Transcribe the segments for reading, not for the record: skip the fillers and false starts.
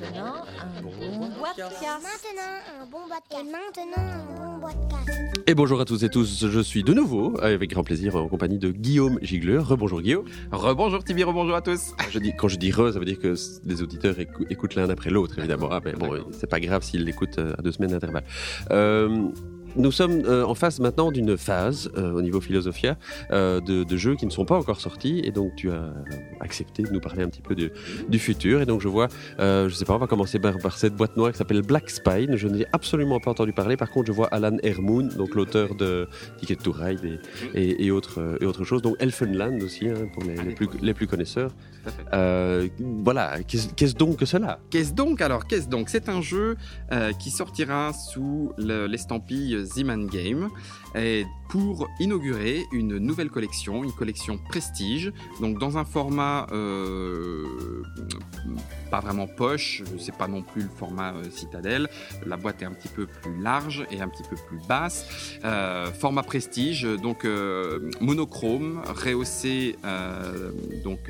maintenant un bon bois de casse. Et bonjour à tous et tous, je suis de nouveau, avec grand plaisir, en compagnie de Guillaume Gigleur. Rebonjour Guillaume. Rebonjour Tibi, rebonjour à tous. Quand je dis re, ça veut dire que les auditeurs écoutent l'un après l'autre, évidemment. Ah, mais bon, c'est pas grave s'ils l'écoutent à 2 semaines d'intervalle. Nous sommes en face maintenant d'une phase au niveau Philosophia de jeux qui ne sont pas encore sortis, et donc tu as accepté de nous parler un petit peu du futur. Et donc je vois, je sais pas, on va commencer par cette boîte noire qui s'appelle Black Spine. Je n'ai absolument pas entendu parler. Par contre, je vois Alan Moon, donc l'auteur de Ticket to Ride et autres choses. Donc Elfenland aussi, hein, pour les plus connaisseurs. Voilà, qu'est-ce donc que cela ? Qu'est-ce donc ? C'est un jeu qui sortira sous l'estampille Z-Man Games pour inaugurer une nouvelle collection, une collection prestige, donc dans un format pas vraiment poche, c'est pas non plus le format citadelle, la boîte est un petit peu plus large et un petit peu plus basse, format prestige, donc monochrome, rehaussé, donc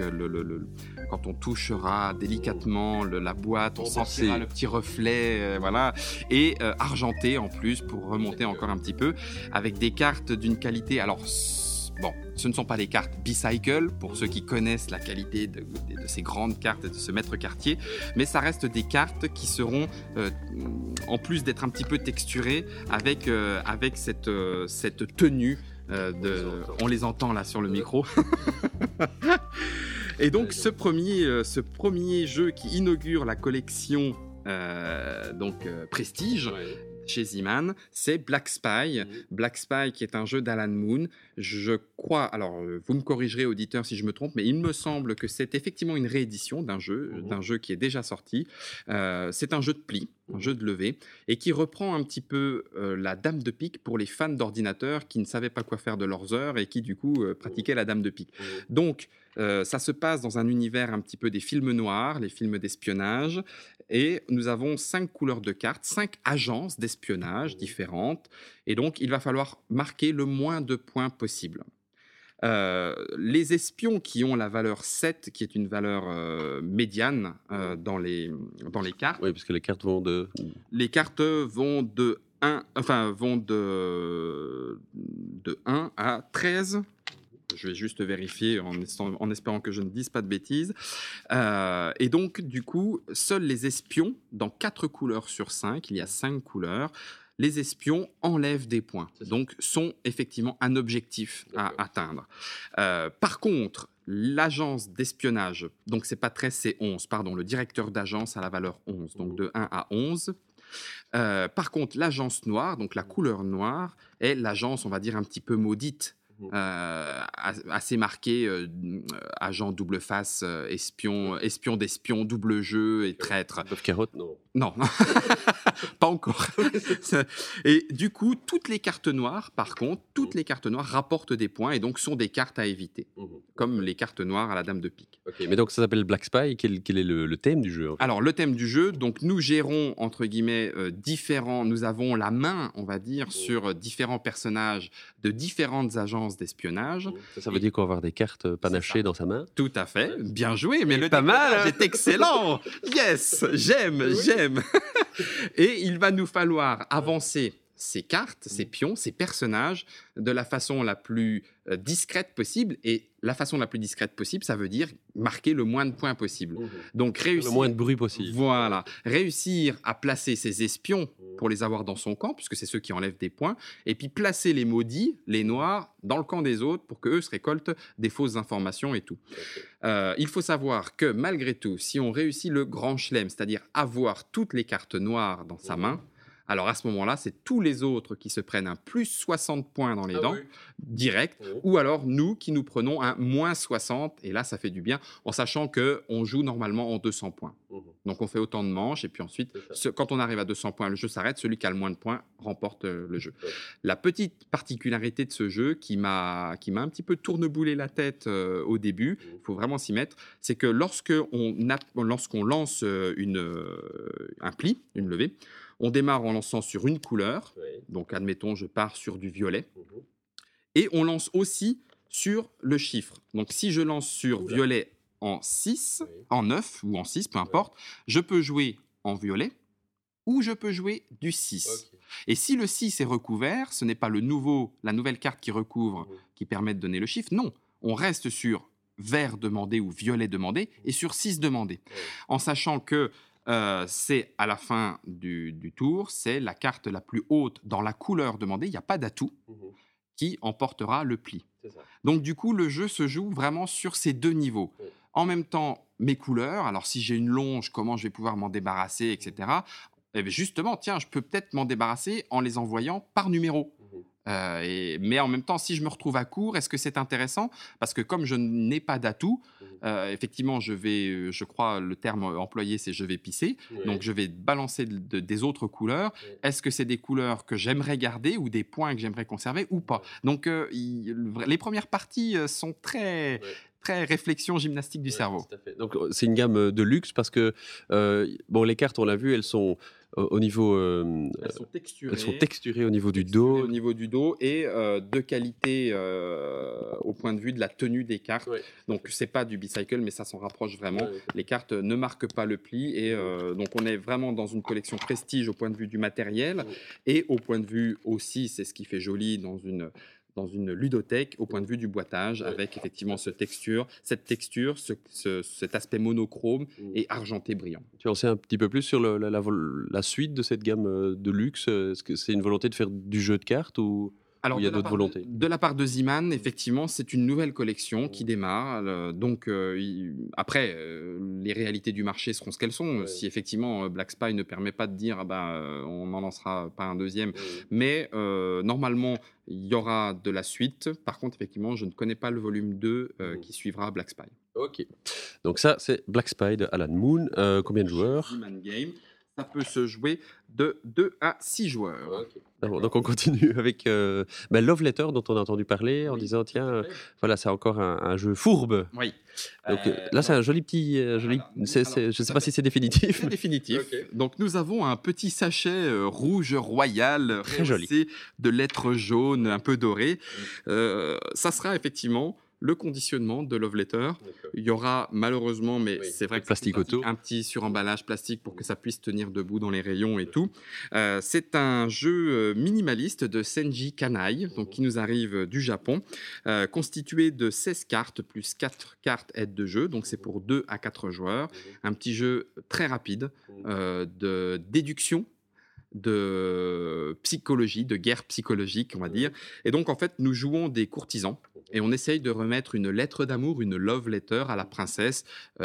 quand on touchera délicatement la boîte, on sentira le petit reflet, voilà, et argenté en plus pour remonter encore un petit peu, avec des cartes d'une qualité, alors bon, ce ne sont pas les cartes Bicycle, pour ceux qui connaissent la qualité de ces grandes cartes et de ce maître quartier, mais ça reste des cartes qui seront, en plus d'être un petit peu texturées, avec cette tenue, on les entend là sur le micro. Et donc ce premier jeu qui inaugure la collection Prestige, ouais, chez Z-Man, c'est Black Spy. Black Spy qui est un jeu d'Alan Moon. Je crois, alors vous me corrigerez auditeur si je me trompe, mais il me semble que c'est effectivement une réédition d'un jeu qui est déjà sorti. C'est un jeu de pli, un jeu de levée, et qui reprend un petit peu la dame de pique pour les fans d'ordinateurs qui ne savaient pas quoi faire de leurs heures et qui du coup pratiquaient la dame de pique. Donc ça se passe dans un univers un petit peu des films noirs, les films d'espionnage, et nous avons 5 couleurs de cartes, 5 agences d'espionnage différentes, et donc il va falloir marquer le moins de points possible. Les espions qui ont la valeur 7, qui est une valeur médiane dans les cartes. Oui, parce que les cartes vont de... Les cartes vont de 1, enfin, vont de 1 à 13. Je vais juste vérifier en espérant que je ne dise pas de bêtises. Et donc, du coup, seuls les espions, dans 4 couleurs sur 5, il y a 5 couleurs, les espions enlèvent des points, donc sont effectivement un objectif à atteindre. Par contre, l'agence d'espionnage, donc c'est pas 13, c'est 11, pardon, le directeur d'agence a la valeur 11, donc de 1 à 11. Par contre, l'agence noire, donc la couleur noire, est l'agence, on va dire, un petit peu maudite, assez marqué agent double face, espion d'espion, double jeu et traître. Peuf carotte, non. Pas encore. Et du coup, toutes les cartes noires rapportent des points et donc sont des cartes à éviter, comme les cartes noires à la dame de pique. Okay, mais donc ça s'appelle Black Spy. Quel est le thème du jeu, en fait ? Alors le thème du jeu, donc nous gérons entre guillemets différents, nous avons la main, on va dire, sur différents personnages de différentes agences d'espionnage. Ça veut dire qu'on va avoir des cartes panachées dans sa main. Tout à fait. Bien joué, mais le pas mal, hein, est excellent. Yes, j'aime. Et il va nous falloir avancer ces cartes, ces pions, ces personnages de la façon la plus discrète possible. Et la façon la plus discrète possible, ça veut dire marquer le moins de points possible. Donc réussir... Le moins de bruit possible. Voilà. Réussir à placer ces espions pour les avoir dans son camp, puisque c'est ceux qui enlèvent des points, et puis placer les maudits, les noirs, dans le camp des autres pour qu'eux se récoltent des fausses informations et tout. Il faut savoir que malgré tout, si on réussit le grand chelem, c'est-à-dire avoir toutes les cartes noires dans sa main, alors à ce moment-là, c'est tous les autres qui se prennent un plus 60 points dans les dents, oui, direct, oui, ou alors nous qui nous prenons un moins 60, et là ça fait du bien, en sachant qu'on joue normalement en 200 points. Oui. Donc on fait autant de manches, et puis ensuite, quand on arrive à 200 points, le jeu s'arrête, celui qui a le moins de points remporte le jeu. Oui. La petite particularité de ce jeu qui m'a un petit peu tourneboulé la tête au début, il faut vraiment s'y mettre, c'est que lorsqu'on lance un pli, une levée, on démarre en lançant sur une couleur, donc admettons je pars sur du violet, et on lance aussi sur le chiffre. Donc si je lance sur violet en 6, oui. en 9 ou en 6, peu importe. Ouais. Je peux jouer en violet ou je peux jouer du 6. Okay. Et si le 6 est recouvert, ce n'est pas le nouveau, la nouvelle carte qui recouvre oui. qui permet de donner le chiffre. Non, on reste sur vert demandé ou violet demandé et sur 6 demandé. Oui. En sachant que c'est à la fin du tour, c'est la carte la plus haute dans la couleur demandée, il n'y a pas d'atout, qui emportera le pli. C'est ça. Donc du coup, le jeu se joue vraiment sur ces deux niveaux. Oui. En même temps, mes couleurs, alors si j'ai une longe, comment je vais pouvoir m'en débarrasser, etc. Et bien justement, tiens, je peux peut-être m'en débarrasser en les envoyant par numéro. Mais en même temps, si je me retrouve à court, est-ce que c'est intéressant ? Parce que comme je n'ai pas d'atout, effectivement, je crois le terme employé, c'est je vais pisser. Ouais. Donc, je vais balancer des autres couleurs. Ouais. Est-ce que c'est des couleurs que j'aimerais garder ou des points que j'aimerais conserver ou pas ? Donc, les premières parties sont très... Ouais. Très réflexion gymnastique du cerveau. Tout à fait. Donc c'est une gamme de luxe parce que bon, les cartes, on l'a vu, elles sont au niveau elles sont texturées au niveau du dos, et de qualité au point de vue de la tenue des cartes. Ouais. Donc c'est pas du bicycle, mais ça s'en rapproche vraiment. Ouais. Les cartes ne marquent pas le pli et donc on est vraiment dans une collection prestige au point de vue du matériel et au point de vue aussi, c'est ce qui fait joli dans une ludothèque au point de vue du boîtage, avec effectivement cette texture, cet aspect monochrome et argenté brillant. Tu en sais un petit peu plus sur la suite de cette gamme de luxe ? Est-ce que c'est une volonté de faire du jeu de cartes ou... Alors, il y a d'autres volontés. De la part de Z-Man, effectivement, c'est une nouvelle collection qui démarre. Donc, après, les réalités du marché seront ce qu'elles sont. Ouais. Si effectivement Black Spy ne permet pas de dire, on n'en lancera pas un deuxième. Ouais. Mais normalement, il y aura de la suite. Par contre, effectivement, je ne connais pas le volume 2 qui suivra Black Spy. Ok. Donc ça, c'est Black Spy de Alan Moon. Combien de joueurs ? Z-Man Games. Ça peut se jouer de 2 à 6 joueurs. Okay. Alors, donc on continue avec Love Letter dont on a entendu parler en disant tiens, voilà, c'est encore un jeu fourbe. Oui. Donc là, c'est un joli petit... je ne sais pas si c'est définitif. C'est définitif. Okay. Donc nous avons un petit sachet rouge royal, très joli, de lettres jaunes, un peu dorées. Ça sera effectivement... le conditionnement de Love Letter. D'accord. Il y aura malheureusement, mais c'est vrai que plastique auto, un petit suremballage plastique pour que ça puisse tenir debout dans les rayons et tout. C'est un jeu minimaliste de Senji Kanai, donc qui nous arrive du Japon, constitué de 16 cartes plus 4 cartes aides de jeu, donc c'est pour 2 à 4 joueurs. Un petit jeu très rapide de déduction, de psychologie, de guerre psychologique, on va dire. Et donc, en fait, nous jouons des courtisans et on essaye de remettre une lettre d'amour, une love letter à la princesse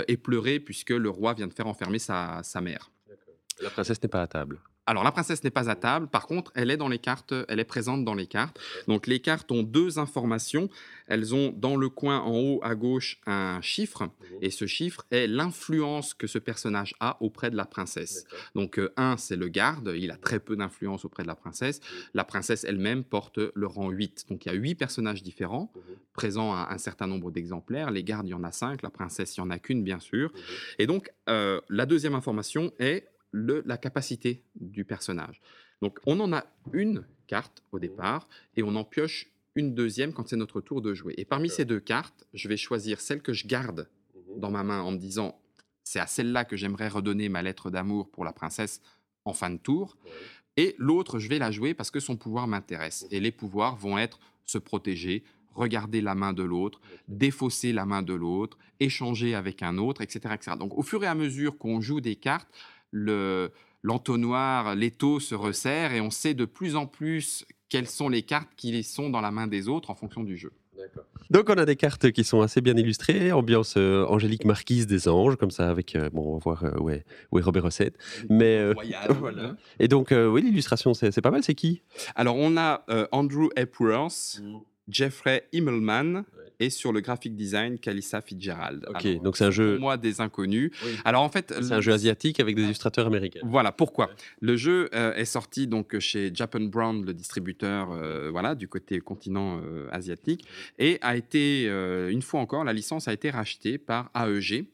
éplorée puisque le roi vient de faire enfermer sa mère. D'accord. La princesse n'est pas à table. Alors, la princesse n'est pas à table. Par contre, elle est dans les cartes. Elle est présente dans les cartes. Donc, les cartes ont 2 informations. Elles ont dans le coin en haut à gauche un chiffre. Et ce chiffre est l'influence que ce personnage a auprès de la princesse. Donc, 1, c'est le garde. Il a très peu d'influence auprès de la princesse. La princesse elle-même porte le rang 8. Donc, il y a 8 personnages différents, présents à un certain nombre d'exemplaires. Les gardes, il y en a 5. La princesse, il n'y en a qu'une, bien sûr. Et donc, la deuxième information est... la capacité du personnage. Donc, on en a une carte au départ et on en pioche une deuxième quand c'est notre tour de jouer. Et parmi ces 2 cartes, je vais choisir celle que je garde dans ma main en me disant « c'est à celle-là que j'aimerais redonner ma lettre d'amour pour la princesse en fin de tour ». Et l'autre, je vais la jouer parce que son pouvoir m'intéresse. Et les pouvoirs vont être se protéger, regarder la main de l'autre, défausser la main de l'autre, échanger avec un autre, etc. etc. Donc, au fur et à mesure qu'on joue des cartes, l'entonnoir, l'étau se resserre et on sait de plus en plus quelles sont les cartes qui sont dans la main des autres en fonction du jeu. D'accord. Donc on a des cartes qui sont assez bien illustrées, ambiance Angélique Marquise des Anges, comme ça avec, on va voir où est Robert Rosset. Voilà. Et donc l'illustration c'est pas mal, c'est qui ? Alors on a Andrew Epworth, Jeffrey Himmelman, et sur le graphic design, Kalissa Fitzgerald. Ok, alors, donc c'est un jeu... Pour moi, des inconnus. Oui. Alors en fait... C'est un jeu asiatique avec des illustrateurs américains. Voilà, pourquoi ? Le jeu est sorti donc, chez Japan Brand, le distributeur du côté continent asiatique, et a été, une fois encore, la licence a été rachetée par AEG.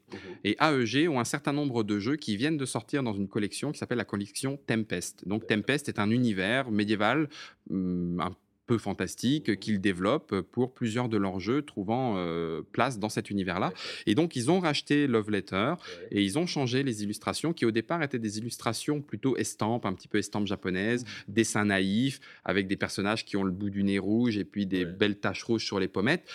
Et AEG ont un certain nombre de jeux qui viennent de sortir dans une collection qui s'appelle la collection Tempest. Donc Tempest est un univers médiéval, un peu fantastiques qu'ils développent pour plusieurs de leurs jeux trouvant place dans cet univers-là. Et donc, ils ont racheté Love Letter et ils ont changé les illustrations qui, au départ, étaient des illustrations plutôt estampes, un petit peu estampes japonaises, dessins naïfs, avec des personnages qui ont le bout du nez rouge et puis des belles taches rouges sur les pommettes,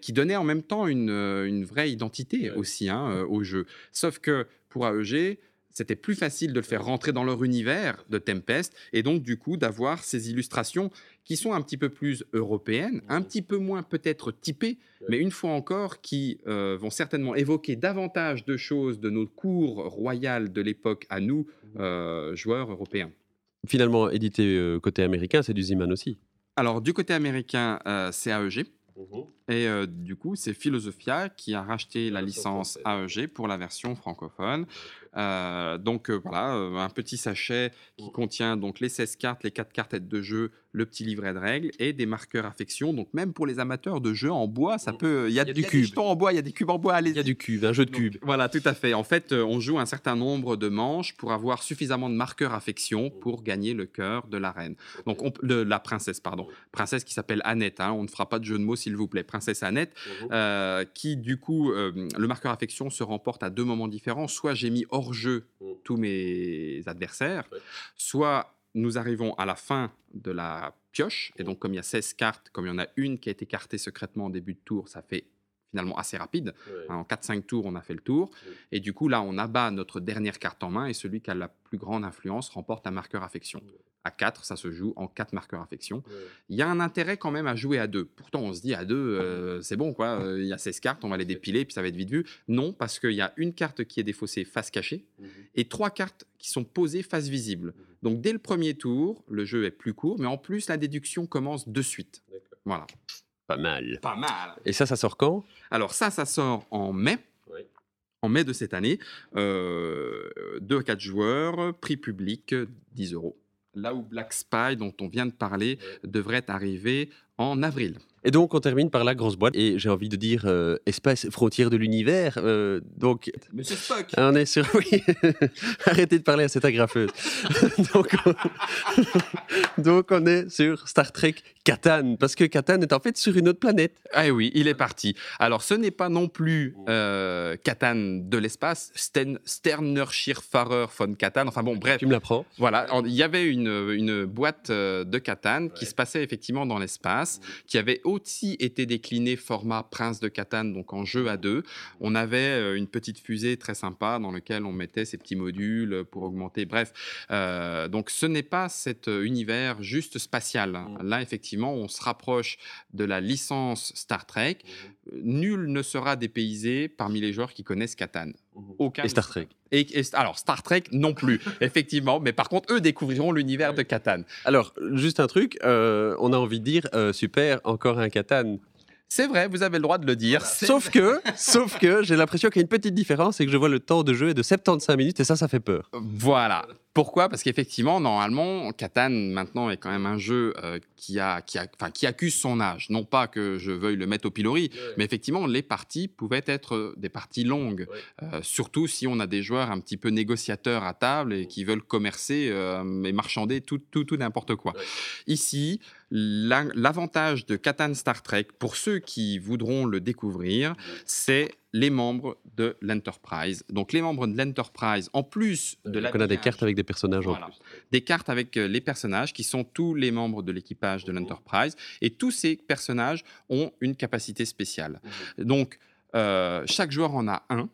qui donnaient en même temps une vraie identité aussi au jeu. Sauf que pour AEG, c'était plus facile de le faire rentrer dans leur univers de Tempest et donc du coup d'avoir ces illustrations qui sont un petit peu plus européennes, un petit peu moins peut-être typées, mais une fois encore qui vont certainement évoquer davantage de choses de nos cours royales de l'époque à nous, joueurs européens. Finalement, édité côté américain, c'est du Z-Man aussi. Alors du côté américain, c'est AEG. Et du coup, c'est Philosophia qui a racheté la licence AEG pour la version francophone. Donc voilà, un petit sachet qui contient donc les 16 cartes, les 4 cartes de jeu, le petit livret de règles et des marqueurs affection. Donc même pour les amateurs de jeux en bois, ça peut. Il y a du cube. Des jetons en bois, il y a des cubes en bois. Il y a du cube, un jeu de cube. Voilà, tout à fait. En fait, on joue un certain nombre de manches pour avoir suffisamment de marqueurs affection pour gagner le cœur de la reine. Donc de la princesse, pardon, princesse qui s'appelle Annette. On ne fera pas de jeu de mots, s'il vous plaît. Princesse Annette, qui du coup, le marqueur affection se remporte à deux moments différents. Soit j'ai mis hors jeu tous mes adversaires, soit nous arrivons à la fin de la pioche, et donc comme il y a 16 cartes, comme il y en a une qui a été écartée secrètement en début de tour, ça fait finalement assez rapide. En 4-5 tours, on a fait le tour. Et du coup, là, on abat notre dernière carte en main et celui qui a la plus grande influence remporte un marqueur affection. À 4, ça se joue en 4 marqueurs affection. Il y a un intérêt quand même à jouer à 2. Pourtant, on se dit à 2, c'est bon, quoi. Il y a 16 cartes, on va les dépiler, puis ça va être vite vu. Non, parce qu'il y a une carte qui est défaussée face cachée et 3 cartes qui sont posées face visible. Donc, dès le premier tour, le jeu est plus court, mais en plus, la déduction commence de suite. Voilà. Pas mal. Pas mal. Et ça sort quand ? Alors ça sort en mai. En mai de cette année. 2 à 4 joueurs, prix public, 10 €. Là où Black Spy, dont on vient de parler, devrait arriver en avril. Et donc, on termine par la grosse boîte. Et j'ai envie de dire espace frontière de l'univers. Donc, Monsieur Spock. On est sur... Oui. Arrêtez de parler à cette agrafeuse. Donc, on est sur Star Trek Catan. Parce que Catan est en fait sur une autre planète. Ah oui, il est parti. Alors, ce n'est pas non plus Catan de l'espace. Sternerschirrfarer von Catan. Enfin bon, bref. Tu me l'apprends. Voilà. Il y avait une boîte de Catan qui se passait effectivement dans l'espace, qui avait aussi été décliné format Prince de Catan, donc en jeu à 2. On avait une petite fusée très sympa dans laquelle on mettait ces petits modules pour augmenter. Bref, donc ce n'est pas cet univers juste spatial. Là, effectivement, on se rapproche de la licence Star Trek. Nul ne sera dépaysé parmi les joueurs qui connaissent Catan. Aucun. Et Star Trek. Alors, Star Trek non plus, effectivement. Mais par contre, eux découvriront l'univers de Catan. Alors, juste un truc, on a envie de dire, super, encore un Catan. C'est vrai, vous avez le droit de le dire. Voilà, sauf que j'ai l'impression qu'il y a une petite différence, c'est que je vois le temps de jeu est de 75 minutes et ça fait peur. Voilà. Pourquoi ? Parce qu'effectivement, normalement, Catan, maintenant, est quand même un jeu qui accuse son âge. Non pas que je veuille le mettre au pilori, mais effectivement, les parties pouvaient être des parties longues. Surtout si on a des joueurs un petit peu négociateurs à table et qui veulent commercer et marchander tout n'importe quoi. Ici, l'avantage de Catan Star Trek, pour ceux qui voudront le découvrir, c'est les membres de l'Enterprise. Donc, les membres de l'Enterprise, en plus de la... On a des cartes avec des personnages. Voilà. En plus. Des cartes avec les personnages qui sont tous les membres de l'équipage de l'Enterprise. Et tous ces personnages ont une capacité spéciale. Donc, chaque joueur en a un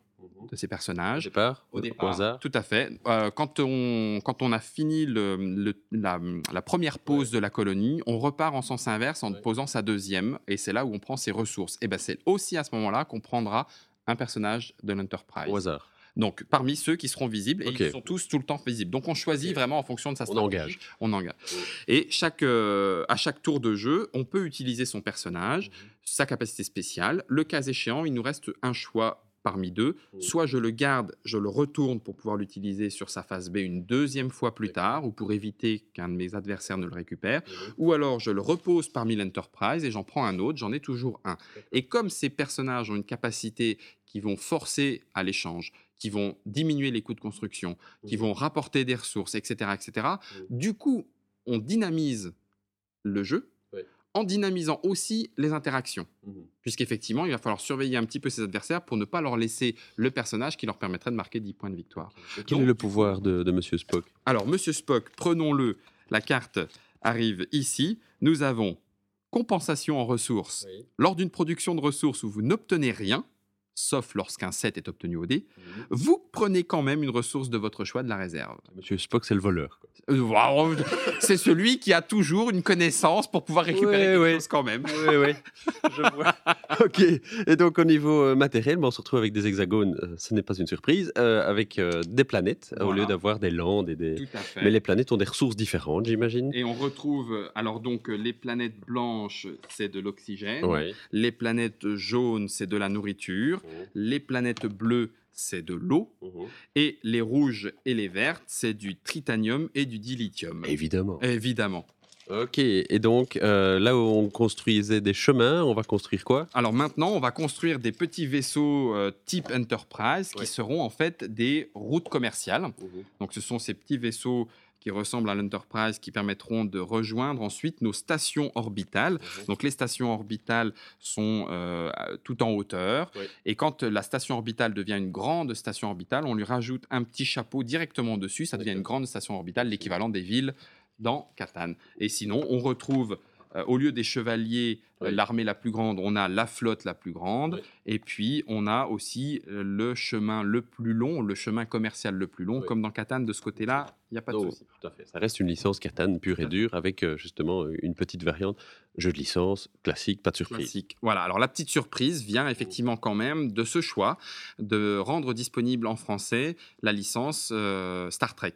de ces personnages. Au départ, au hasard. Tout à fait. Quand on a fini la première pause de la colonie, on repart en sens inverse en posant sa deuxième. Et c'est là où on prend ses ressources. Et ben, c'est aussi à ce moment-là qu'on prendra un personnage de l'Enterprise. Au hasard. Donc, parmi ceux qui seront visibles, et ils sont tous tout le temps visibles. Donc, on choisit vraiment en fonction de sa stratégie. On engage. Et à chaque tour de jeu, on peut utiliser son personnage, sa capacité spéciale. Le cas échéant, il nous reste un choix parmi deux. Soit je le garde, je le retourne pour pouvoir l'utiliser sur sa phase B une deuxième fois plus tard, ou pour éviter qu'un de mes adversaires ne le récupère, ou alors je le repose parmi l'Enterprise et j'en prends un autre, j'en ai toujours un. Et comme ces personnages ont une capacité qui vont forcer à l'échange, qui vont diminuer les coûts de construction, qui vont rapporter des ressources, etc., etc., du coup, on dynamise le jeu. en dynamisant aussi les interactions. Puisqu'effectivement, il va falloir surveiller un petit peu ses adversaires pour ne pas leur laisser le personnage qui leur permettrait de marquer 10 points de victoire. Quel est le pouvoir de Monsieur Spock ? Alors, Monsieur Spock, prenons-le, la carte arrive ici. Nous avons compensation en ressources. Oui. Lors d'une production de ressources où vous n'obtenez rien, sauf lorsqu'un 7 est obtenu au dé, vous prenez quand même une ressource de votre choix de la réserve. Monsieur Spock, c'est le voleur. Quoi. C'est celui qui a toujours une connaissance pour pouvoir récupérer quelque chose quand même. Oui, je vois. Ok, et donc au niveau matériel, on se retrouve avec des hexagones, ce n'est pas une surprise, avec des planètes, au lieu d'avoir des landes. Tout à fait. Mais les planètes ont des ressources différentes, j'imagine. Et on retrouve, alors donc, les planètes blanches, c'est de l'oxygène. Ouais. Les planètes jaunes, c'est de la nourriture. Les planètes bleues, c'est de l'eau. Et les rouges et les vertes, c'est du tritanium et du dilithium. Évidemment. Ok, et donc là où on construisait des chemins, on va construire quoi ? Alors maintenant, on va construire des petits vaisseaux type Enterprise qui seront en fait des routes commerciales. Donc ce sont ces petits vaisseaux qui ressemblent à l'Enterprise, qui permettront de rejoindre ensuite nos stations orbitales. Donc, les stations orbitales sont tout en hauteur. Et quand la station orbitale devient une grande station orbitale, on lui rajoute un petit chapeau directement dessus. Ça devient une grande station orbitale, l'équivalent des villes dans Catan. Et sinon, on retrouve, au lieu des chevaliers, l'armée la plus grande, on a la flotte la plus grande. Et puis, on a aussi le chemin le plus long, le chemin commercial le plus long. Comme dans Catan, de ce côté-là, il n'y a pas de souci. Tout à fait. Ça reste une licence Catan pure et dure avec justement une petite variante. Jeu de licence, classique, pas de surprise. Classique. Voilà. Alors, la petite surprise vient effectivement quand même de ce choix de rendre disponible en français la licence Star Trek.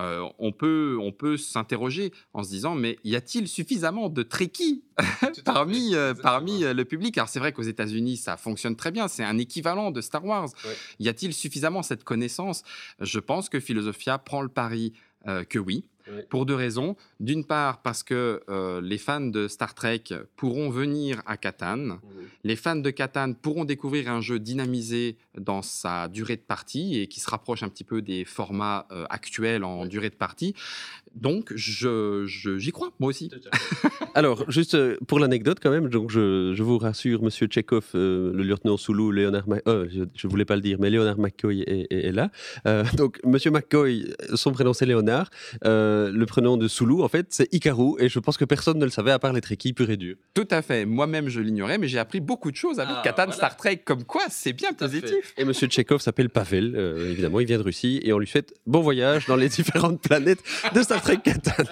On peut s'interroger en se disant, mais y a-t-il suffisamment de Trekkies parmi le public? Alors, c'est vrai qu'aux États-Unis, ça fonctionne très bien. C'est un équivalent de Star Wars. Y a-t-il suffisamment cette connaissance? Je pense que Philosophia prend le pari que oui. Pour deux raisons. D'une part, parce que les fans de Star Trek pourront venir à Catan. Les fans de Catan pourront découvrir un jeu dynamisé dans sa durée de partie et qui se rapproche un petit peu des formats actuels en durée de partie. Donc, j'y crois, moi aussi. Alors, juste pour l'anecdote quand même, donc je vous rassure, Monsieur Tchekov, le lieutenant Sulu, je ne voulais pas le dire, mais Léonard McCoy est là. Donc, Monsieur McCoy, son prénom c'est Léonard. Le prénom de Sulu, en fait, c'est Icaru, et je pense que personne ne le savait à part les Trekkies pur et dur. Tout à fait. Moi-même, je l'ignorais, mais j'ai appris beaucoup de choses avec Catan Star Trek, comme quoi c'est bien positif. Et Monsieur Tchekov s'appelle Pavel, évidemment, il vient de Russie, et on lui souhaite bon voyage dans les différentes planètes de Star Trek Catan.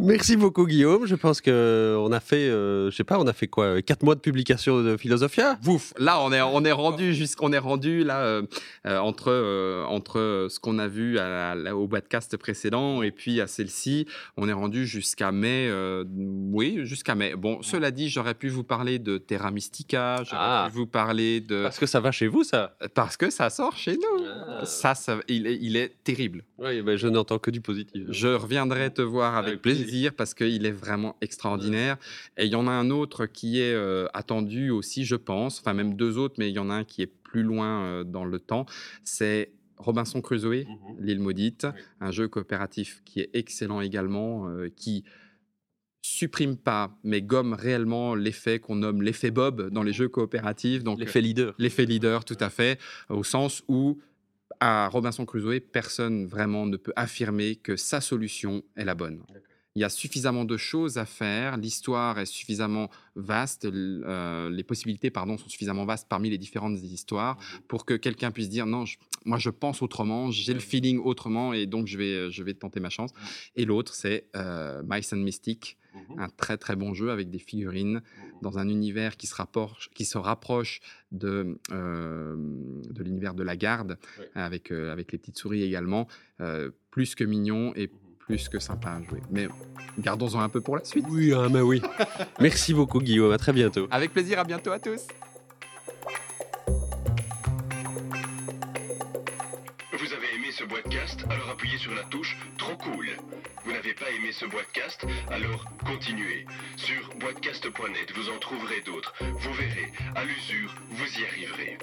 Merci beaucoup, Guillaume. Je pense qu'on a fait, quoi, 4 mois de publication de Philosophia. Bouf. Là, on est rendu là entre ce qu'on a vu au podcast précédent et puis à celle-ci, on est rendu jusqu'à mai. Jusqu'à mai. Bon, cela dit, j'aurais pu vous parler de Terra Mystica, pu vous parler de... Parce que ça va chez vous, ça ? Parce que ça sort chez nous. Il est terrible. Oui, mais je n'entends que du positif. Je reviendrai te voir avec plaisir parce qu'il est vraiment extraordinaire. Et il y en a un autre qui est attendu aussi, je pense. Enfin, même 2 autres, mais il y en a un qui est plus loin dans le temps. C'est Robinson Crusoe, L'île maudite, un jeu coopératif qui est excellent également, qui supprime pas, mais gomme réellement l'effet qu'on nomme l'effet Bob dans les jeux coopératifs. Donc, l'effet leader. L'effet leader, tout à fait, au sens où à Robinson Crusoe, personne vraiment ne peut affirmer que sa solution est la bonne. Il y a suffisamment de choses à faire, l'histoire est suffisamment vaste, les possibilités sont suffisamment vastes parmi les différentes histoires pour que quelqu'un puisse dire non, moi je pense autrement, j'ai le feeling autrement et donc je vais tenter ma chance. Et l'autre c'est Mice and Mystic, un très très bon jeu avec des figurines dans un univers qui se rapproche de l'univers de la garde avec les petites souris également, plus que mignon et plus que sympa à jouer. Mais gardons-en un peu pour la suite. Oui, oui. Merci beaucoup, Guillaume. À très bientôt. Avec plaisir. À bientôt à tous. Vous avez aimé ce podcast ? Alors appuyez sur la touche Trop Cool. Vous n'avez pas aimé ce podcast ? Alors continuez. Sur boitecast.net, vous en trouverez d'autres. Vous verrez. À l'usure, vous y arriverez.